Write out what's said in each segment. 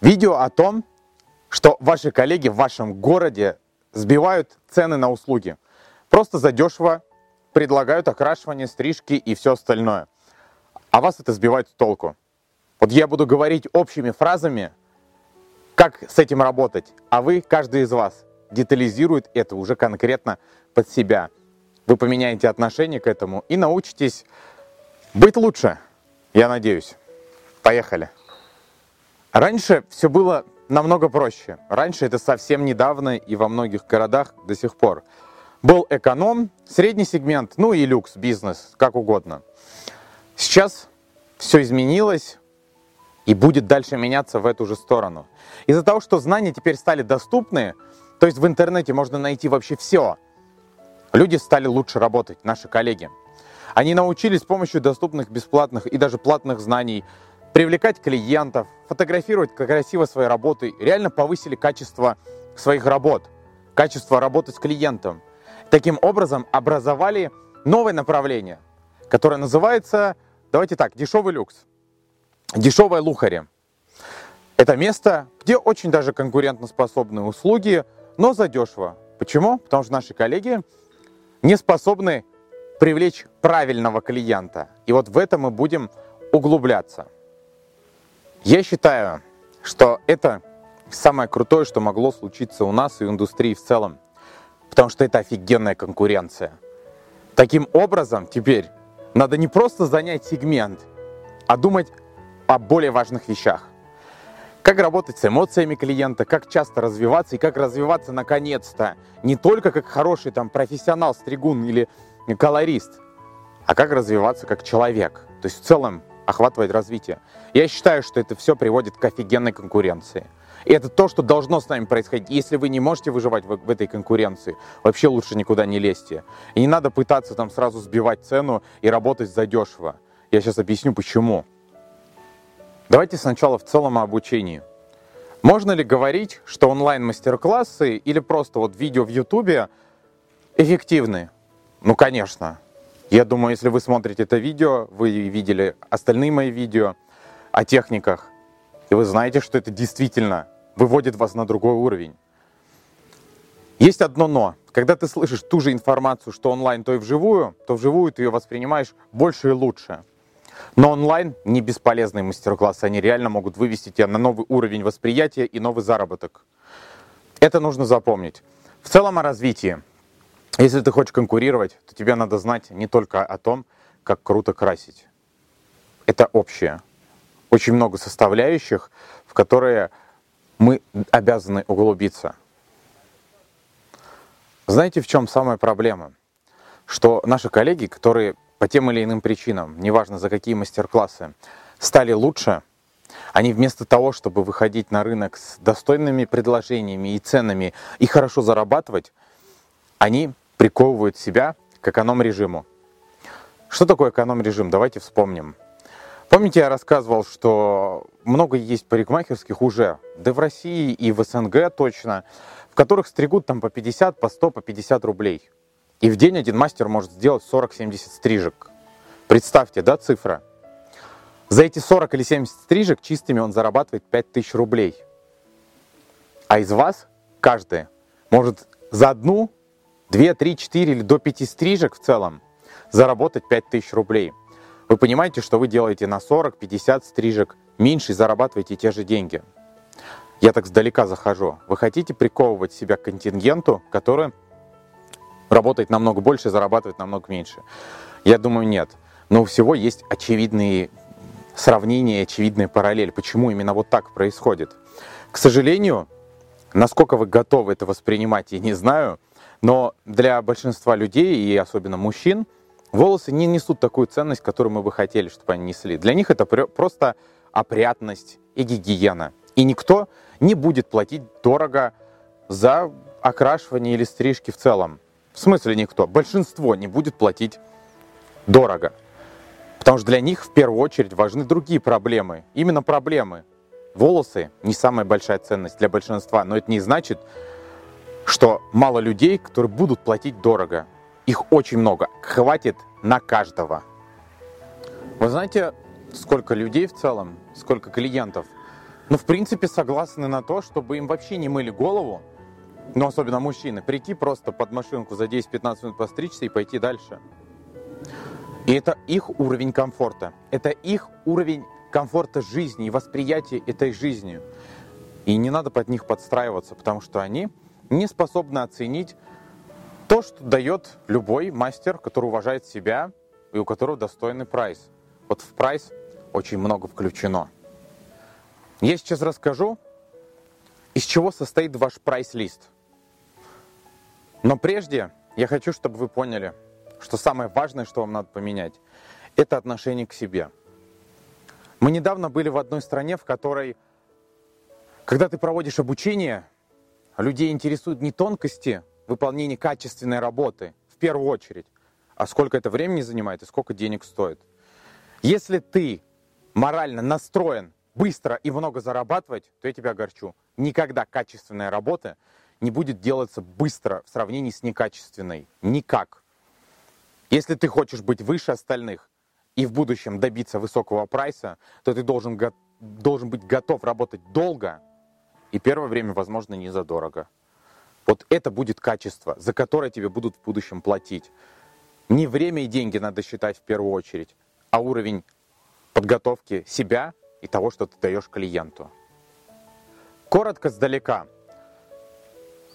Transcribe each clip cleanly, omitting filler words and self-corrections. Видео о том, что ваши коллеги в вашем городе сбивают цены на услуги. Просто задешево предлагают окрашивание, стрижки и все остальное. А вас это сбивает с толку. Вот я буду говорить общими фразами, как с этим работать. А вы, каждый из вас, детализирует это уже конкретно под себя. Вы поменяете отношение к этому и научитесь быть лучше, я надеюсь. Поехали. Раньше все было намного проще. Раньше, это совсем недавно и во многих городах до сих пор. Был эконом, средний сегмент, ну и люкс, бизнес, как угодно. Сейчас все изменилось и будет дальше меняться в эту же сторону. Из-за того, что знания теперь стали доступны, то есть в интернете можно найти вообще все, люди стали лучше работать, наши коллеги. Они научились с помощью доступных, бесплатных и даже платных знаний привлекать клиентов, фотографировать красиво свои работы, реально повысили качество своих работ, качество работы с клиентом. Таким образом образовали новое направление, которое называется, давайте так, дешевый люкс, дешевая лухари. Это место, где очень даже конкурентоспособные услуги, но задешево. Почему? Потому что наши коллеги не способны привлечь правильного клиента. И вот в этом мы будем углубляться. Я считаю, что это самое крутое, что могло случиться у нас и в индустрии в целом. Потому что это офигенная конкуренция. Таким образом, теперь надо не просто занять сегмент, а думать о более важных вещах. Как работать с эмоциями клиента, как часто развиваться и как развиваться наконец-то. Не только как хороший там профессионал, стригун или колорист, а как развиваться как человек. То есть в целом охватывать развитие. Я считаю, что это все приводит к офигенной конкуренции. И это то, что должно с нами происходить. Если вы не можете выживать в этой конкуренции, вообще лучше никуда не лезьте. И не надо пытаться там сразу сбивать цену и работать задешево. Я сейчас объясню, почему. Давайте сначала в целом о обучении. Можно ли говорить, что онлайн-мастер-классы или просто вот видео в Ютубе эффективны? Ну, конечно. Я думаю, если вы смотрите это видео, вы видели остальные мои видео о техниках, и вы знаете, что это действительно выводит вас на другой уровень. Есть одно «но». Когда ты слышишь ту же информацию, что онлайн, то вживую ты ее воспринимаешь больше и лучше. Но онлайн не бесполезные мастер-классы, они реально могут вывести тебя на новый уровень восприятия и новый заработок. Это нужно запомнить. В целом о развитии. Если ты хочешь конкурировать, то тебе надо знать не только о том, как круто красить. Это общее. Очень много составляющих, в которые мы обязаны углубиться. Знаете, в чем самая проблема? Что наши коллеги, которые по тем или иным причинам, неважно за какие мастер-классы, стали лучше, они вместо того, чтобы выходить на рынок с достойными предложениями и ценами и хорошо зарабатывать, они приковывают себя к эконом-режиму. Что такое эконом-режим? Давайте вспомним. Помните, я рассказывал, что много есть парикмахерских уже, да в России и в СНГ точно, в которых стригут там по 50, по 100, по 50 рублей. И в день один мастер может сделать 40-70 стрижек. Представьте, да, цифра? За эти 40 или 70 стрижек чистыми он зарабатывает 5000 рублей. А из вас каждый может за одну, 2, 3, 4 или до 5 стрижек в целом заработать 5000 рублей. Вы понимаете, что вы делаете на 40-50 стрижек меньше и зарабатываете те же деньги. Я так сдалека захожу. Вы хотите приковывать себя к контингенту, который работает намного больше и зарабатывает намного меньше? Я думаю, нет. Но у всего есть очевидные сравнения, очевидная параллель. Почему именно вот так происходит? К сожалению, насколько вы готовы это воспринимать, я не знаю. Но для большинства людей, и особенно мужчин, волосы не несут такую ценность, которую мы бы хотели, чтобы они несли. Для них это просто опрятность и гигиена. И никто не будет платить дорого за окрашивание или стрижки в целом. В смысле никто? Большинство не будет платить дорого. Потому что для них в первую очередь важны другие проблемы. Именно проблемы. Волосы не самая большая ценность для большинства. Но это не значит, что мало людей, которые будут платить дорого. Их очень много, хватит на каждого. Вы знаете, сколько людей в целом, сколько клиентов в принципе, согласны на то, чтобы им вообще не мыли голову, но особенно мужчины, прийти просто под машинку за 10-15 минут постричься и пойти дальше. И это их уровень комфорта. Это их уровень комфорта жизни и восприятия этой жизни. И не надо под них подстраиваться, потому что они не способны оценить то, что дает любой мастер, который уважает себя и у которого достойный прайс. Вот в прайс очень много включено. Я сейчас расскажу, из чего состоит ваш прайс-лист. Но прежде я хочу, чтобы вы поняли, что самое важное, что вам надо поменять, это отношение к себе. Мы недавно были в одной стране, в которой, когда ты проводишь обучение, людей интересуют не тонкости выполнения качественной работы, в первую очередь, а сколько это времени занимает и сколько денег стоит. Если ты морально настроен быстро и много зарабатывать, то я тебя огорчу. Никогда качественная работа не будет делаться быстро в сравнении с некачественной. Никак. Если ты хочешь быть выше остальных и в будущем добиться высокого прайса, то ты должен быть готов работать долго и первое время, возможно, не задорого. Вот это будет качество, за которое тебе будут в будущем платить. Не время и деньги надо считать в первую очередь, а уровень подготовки себя и того, что ты даешь клиенту. Коротко, сдалека.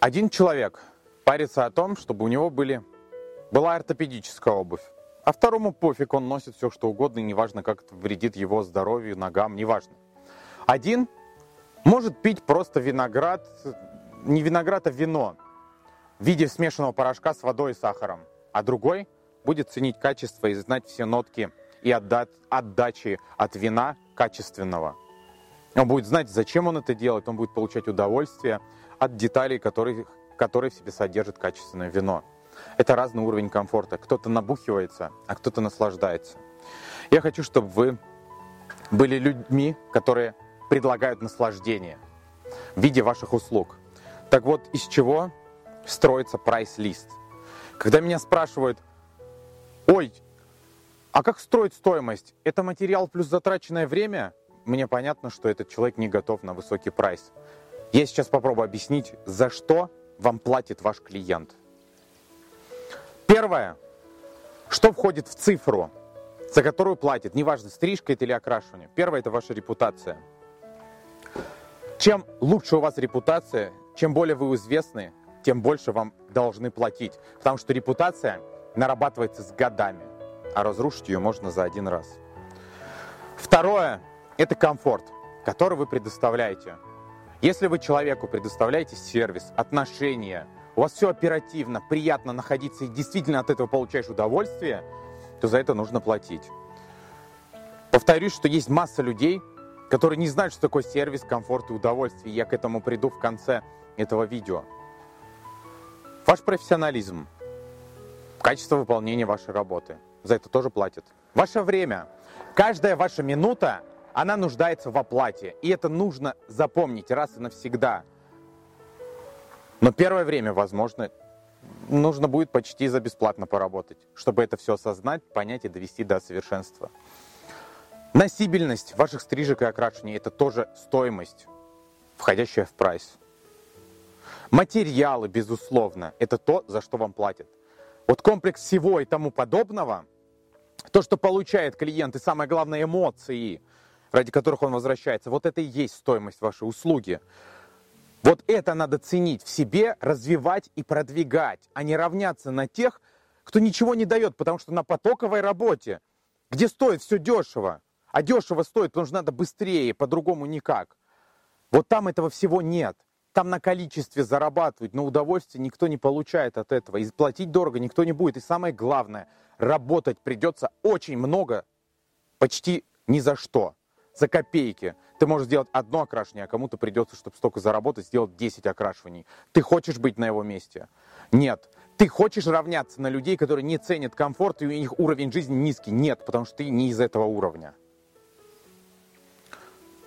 Один человек парится о том, чтобы у него была ортопедическая обувь, а второму пофиг, он носит все, что угодно, и неважно, как это вредит его здоровью, ногам, неважно. Один может пить просто вино в виде смешанного порошка с водой и сахаром, а другой будет ценить качество и знать все нотки и отдачи от вина качественного. Он будет знать, зачем он это делает, он будет получать удовольствие от деталей, которые в себе содержит качественное вино. Это разный уровень комфорта. Кто-то набухивается, а кто-то наслаждается. Я хочу, чтобы вы были людьми, которые предлагают наслаждение в виде ваших услуг. Так вот, из чего строится прайс-лист? Когда меня спрашивают: «Ой, а как строить стоимость? Это материал плюс затраченное время?» Мне понятно, что этот человек не готов на высокий прайс. Я сейчас попробую объяснить, за что вам платит ваш клиент. Первое, что входит в цифру, за которую платит, неважно, стрижка это или окрашивание. Первое – это ваша репутация. Чем лучше у вас репутация, чем более вы известны, тем больше вам должны платить. Потому что репутация нарабатывается с годами, а разрушить ее можно за один раз. Второе – это комфорт, который вы предоставляете. Если вы человеку предоставляете сервис, отношения, у вас все оперативно, приятно находиться и действительно от этого получаешь удовольствие, то за это нужно платить. Повторюсь, что есть масса людей, которые не знают, что такое сервис, комфорт и удовольствие. Я к этому приду в конце этого видео. Ваш профессионализм, качество выполнения вашей работы, за это тоже платят. Ваше время. Каждая ваша минута, она нуждается в оплате. И это нужно запомнить раз и навсегда. Но первое время, возможно, нужно будет почти за бесплатно поработать, чтобы это все осознать, понять и довести до совершенства. Носибельность ваших стрижек и окрашиваний – это тоже стоимость, входящая в прайс. Материалы, безусловно, это то, за что вам платят. Вот комплекс всего и тому подобного, то, что получает клиент, и самое главное – эмоции, ради которых он возвращается, вот это и есть стоимость вашей услуги. Вот это надо ценить в себе, развивать и продвигать, а не равняться на тех, кто ничего не дает, потому что на потоковой работе, где стоит все дешево, а дешево стоит, потому что надо быстрее, по-другому никак. Вот там этого всего нет. Там на количестве зарабатывают, но удовольствие никто не получает от этого. И платить дорого никто не будет. И самое главное, работать придется очень много, почти ни за что, за копейки. Ты можешь сделать одно окрашивание, а кому-то придется, чтобы столько заработать, сделать 10 окрашиваний. Ты хочешь быть на его месте? Нет. Ты хочешь равняться на людей, которые не ценят комфорт, и у них уровень жизни низкий? Нет, потому что ты не из этого уровня.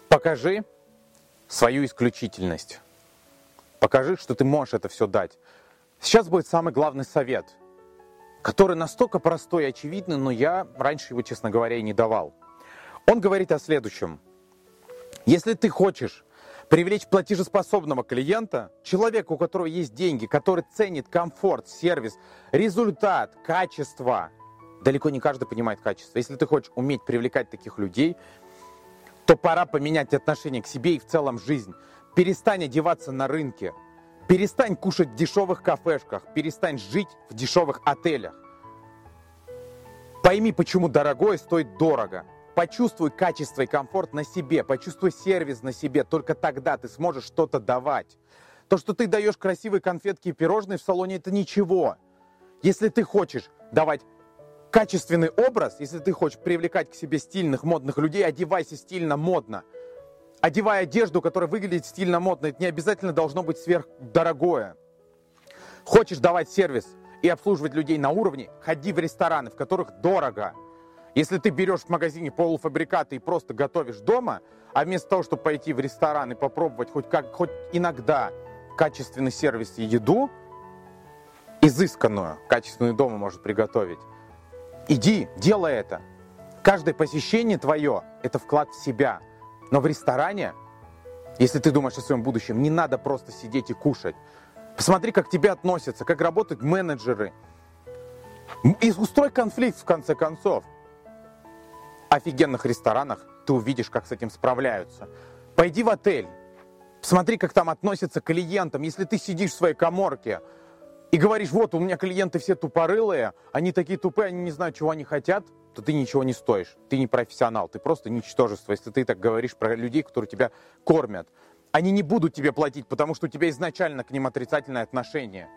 Покажи свою исключительность. Покажи, что ты можешь это все дать. Сейчас будет самый главный совет, который настолько простой и очевидный, но я раньше его, честно говоря, и не давал. Он говорит о следующем. Если ты хочешь привлечь платежеспособного клиента, человека, у которого есть деньги, который ценит комфорт, сервис, результат, качество. Далеко не каждый понимает качество. Если ты хочешь уметь привлекать таких людей, то пора поменять отношение к себе и в целом жизнь. Перестань одеваться на рынке, перестань кушать в дешевых кафешках, перестань жить в дешевых отелях. Пойми, почему дорогое стоит дорого. Почувствуй качество и комфорт на себе, почувствуй сервис на себе. Только тогда ты сможешь что-то давать. То, что ты даешь красивые конфетки и пирожные в салоне, это ничего. Если ты хочешь давать качественный образ, если ты хочешь привлекать к себе стильных, модных людей, одевайся стильно, модно. Одевай одежду, которая выглядит стильно, модно, это не обязательно должно быть сверхдорогое. Хочешь давать сервис и обслуживать людей на уровне, ходи в рестораны, в которых дорого. Если ты берешь в магазине полуфабрикаты и просто готовишь дома, а вместо того, чтобы пойти в ресторан и попробовать хоть иногда качественный сервис и еду, изысканную, качественную дома может приготовить, иди, делай это. Каждое посещение твое – это вклад в себя. Но в ресторане, если ты думаешь о своем будущем, не надо просто сидеть и кушать. Посмотри, как к тебе относятся, как работают менеджеры. И устрой конфликт, в конце концов. В офигенных ресторанах ты увидишь, как с этим справляются. Пойди в отель, посмотри, как там относятся к клиентам. Если ты сидишь в своей каморке и говоришь, вот, у меня клиенты все тупорылые, они такие тупые, они не знают, чего они хотят, то ты ничего не стоишь, ты не профессионал, ты просто ничтожество, если ты так говоришь про людей, которые тебя кормят. Они не будут тебе платить, потому что у тебя изначально к ним отрицательное отношение.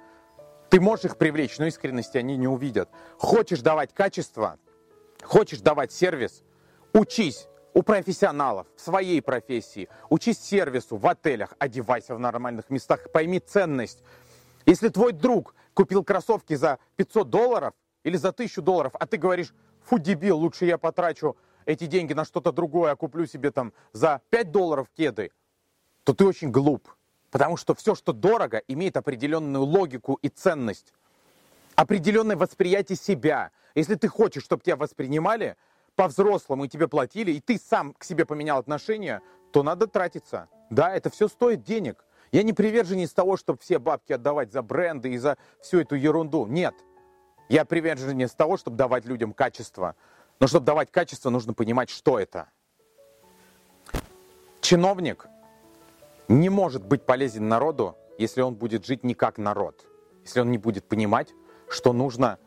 Ты можешь их привлечь, но искренности они не увидят. Хочешь давать качество, хочешь давать сервис, учись у профессионалов в своей профессии, учись сервису в отелях, одевайся в нормальных местах, пойми ценность. Если твой друг купил кроссовки за $500 или за $1000, а ты говоришь, фу, дебил, лучше я потрачу эти деньги на что-то другое, а куплю себе там за $5 кеды, то ты очень глуп. Потому что все, что дорого, имеет определенную логику и ценность. Определенное восприятие себя. Если ты хочешь, чтобы тебя воспринимали по-взрослому и тебе платили, и ты сам к себе поменял отношения, то надо тратиться. Да, это все стоит денег. Я не приверженец того, чтобы все бабки отдавать за бренды и за всю эту ерунду. Нет. Я приверженец того, чтобы давать людям качество. Но чтобы давать качество, нужно понимать, что это. Чиновник не может быть полезен народу, если он будет жить не как народ. Если он не будет понимать, что нужно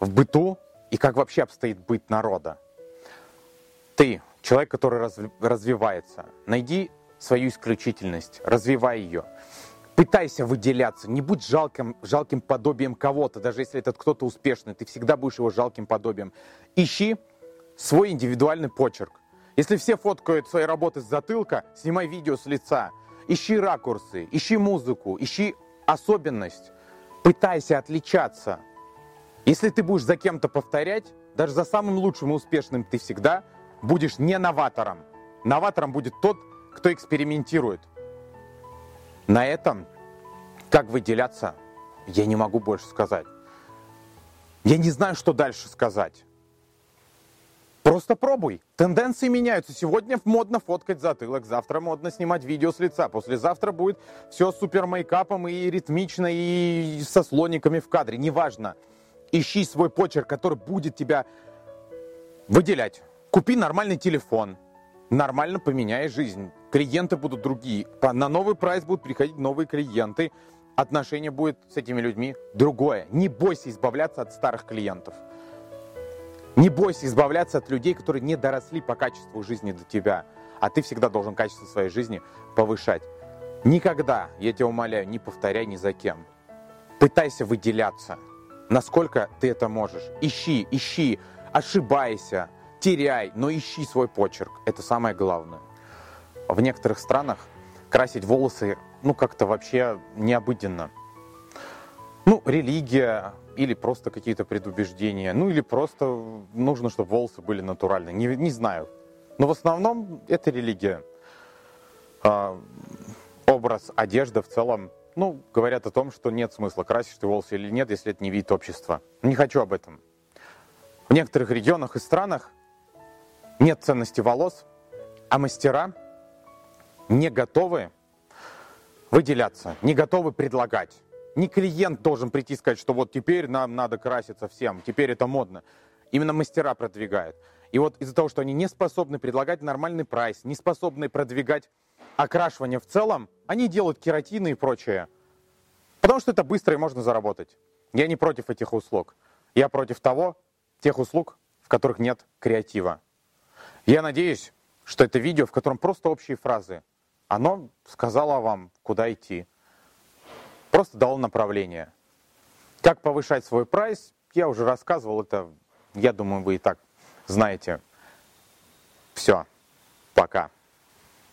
в быту и как вообще обстоит быт народа. Ты, человек, который развивается, найди свою исключительность, развивай ее. Пытайся выделяться, не будь жалким подобием кого-то, даже если этот кто-то успешный, ты всегда будешь его жалким подобием. Ищи свой индивидуальный почерк. Если все фоткают свои работы с затылка, снимай видео с лица. Ищи ракурсы, ищи музыку, ищи особенность. Пытайся отличаться. Если ты будешь за кем-то повторять, даже за самым лучшим и успешным ты всегда будешь не новатором. Новатором будет тот, кто экспериментирует. На этом, как выделяться, я не могу больше сказать. Я не знаю, что дальше сказать. Просто пробуй. Тенденции меняются. Сегодня модно фоткать затылок, завтра модно снимать видео с лица, послезавтра будет все с супермейкапом и ритмично, и со слониками в кадре. Неважно. Ищи свой почерк, который будет тебя выделять. Купи нормальный телефон. Нормально поменяй жизнь. Клиенты будут другие. На новый прайс будут приходить новые клиенты. Отношение будет с этими людьми другое. Не бойся избавляться от старых клиентов. Не бойся избавляться от людей, которые не доросли по качеству жизни до тебя. А ты всегда должен качество своей жизни повышать. Никогда, я тебя умоляю, не повторяй ни за кем. Пытайся выделяться. Насколько ты это можешь. Ищи, ошибайся. Теряй, но ищи свой почерк. Это самое главное. В некоторых странах красить волосы, как-то вообще необыденно. Религия или просто какие-то предубеждения, или просто нужно, чтобы волосы были натуральные. Не знаю. Но в основном это религия. Образ, одежда в целом, говорят о том, что нет смысла, красишь ты волосы или нет, если это не вид общества. Не хочу об этом. В некоторых регионах и странах нет ценности волос, а мастера не готовы выделяться, не готовы предлагать. Не клиент должен прийти и сказать, что вот теперь нам надо краситься всем, теперь это модно. Именно мастера продвигают. И вот из-за того, что они не способны предлагать нормальный прайс, не способны продвигать окрашивание в целом, они делают кератины и прочее. Потому что это быстро и можно заработать. Я не против этих услуг. Я против тех услуг, в которых нет креатива. Я надеюсь, что это видео, в котором просто общие фразы, оно сказало вам, куда идти. Просто дало направление. Как повышать свой прайс, я уже рассказывал это. Я думаю, вы и так знаете. Все. Пока.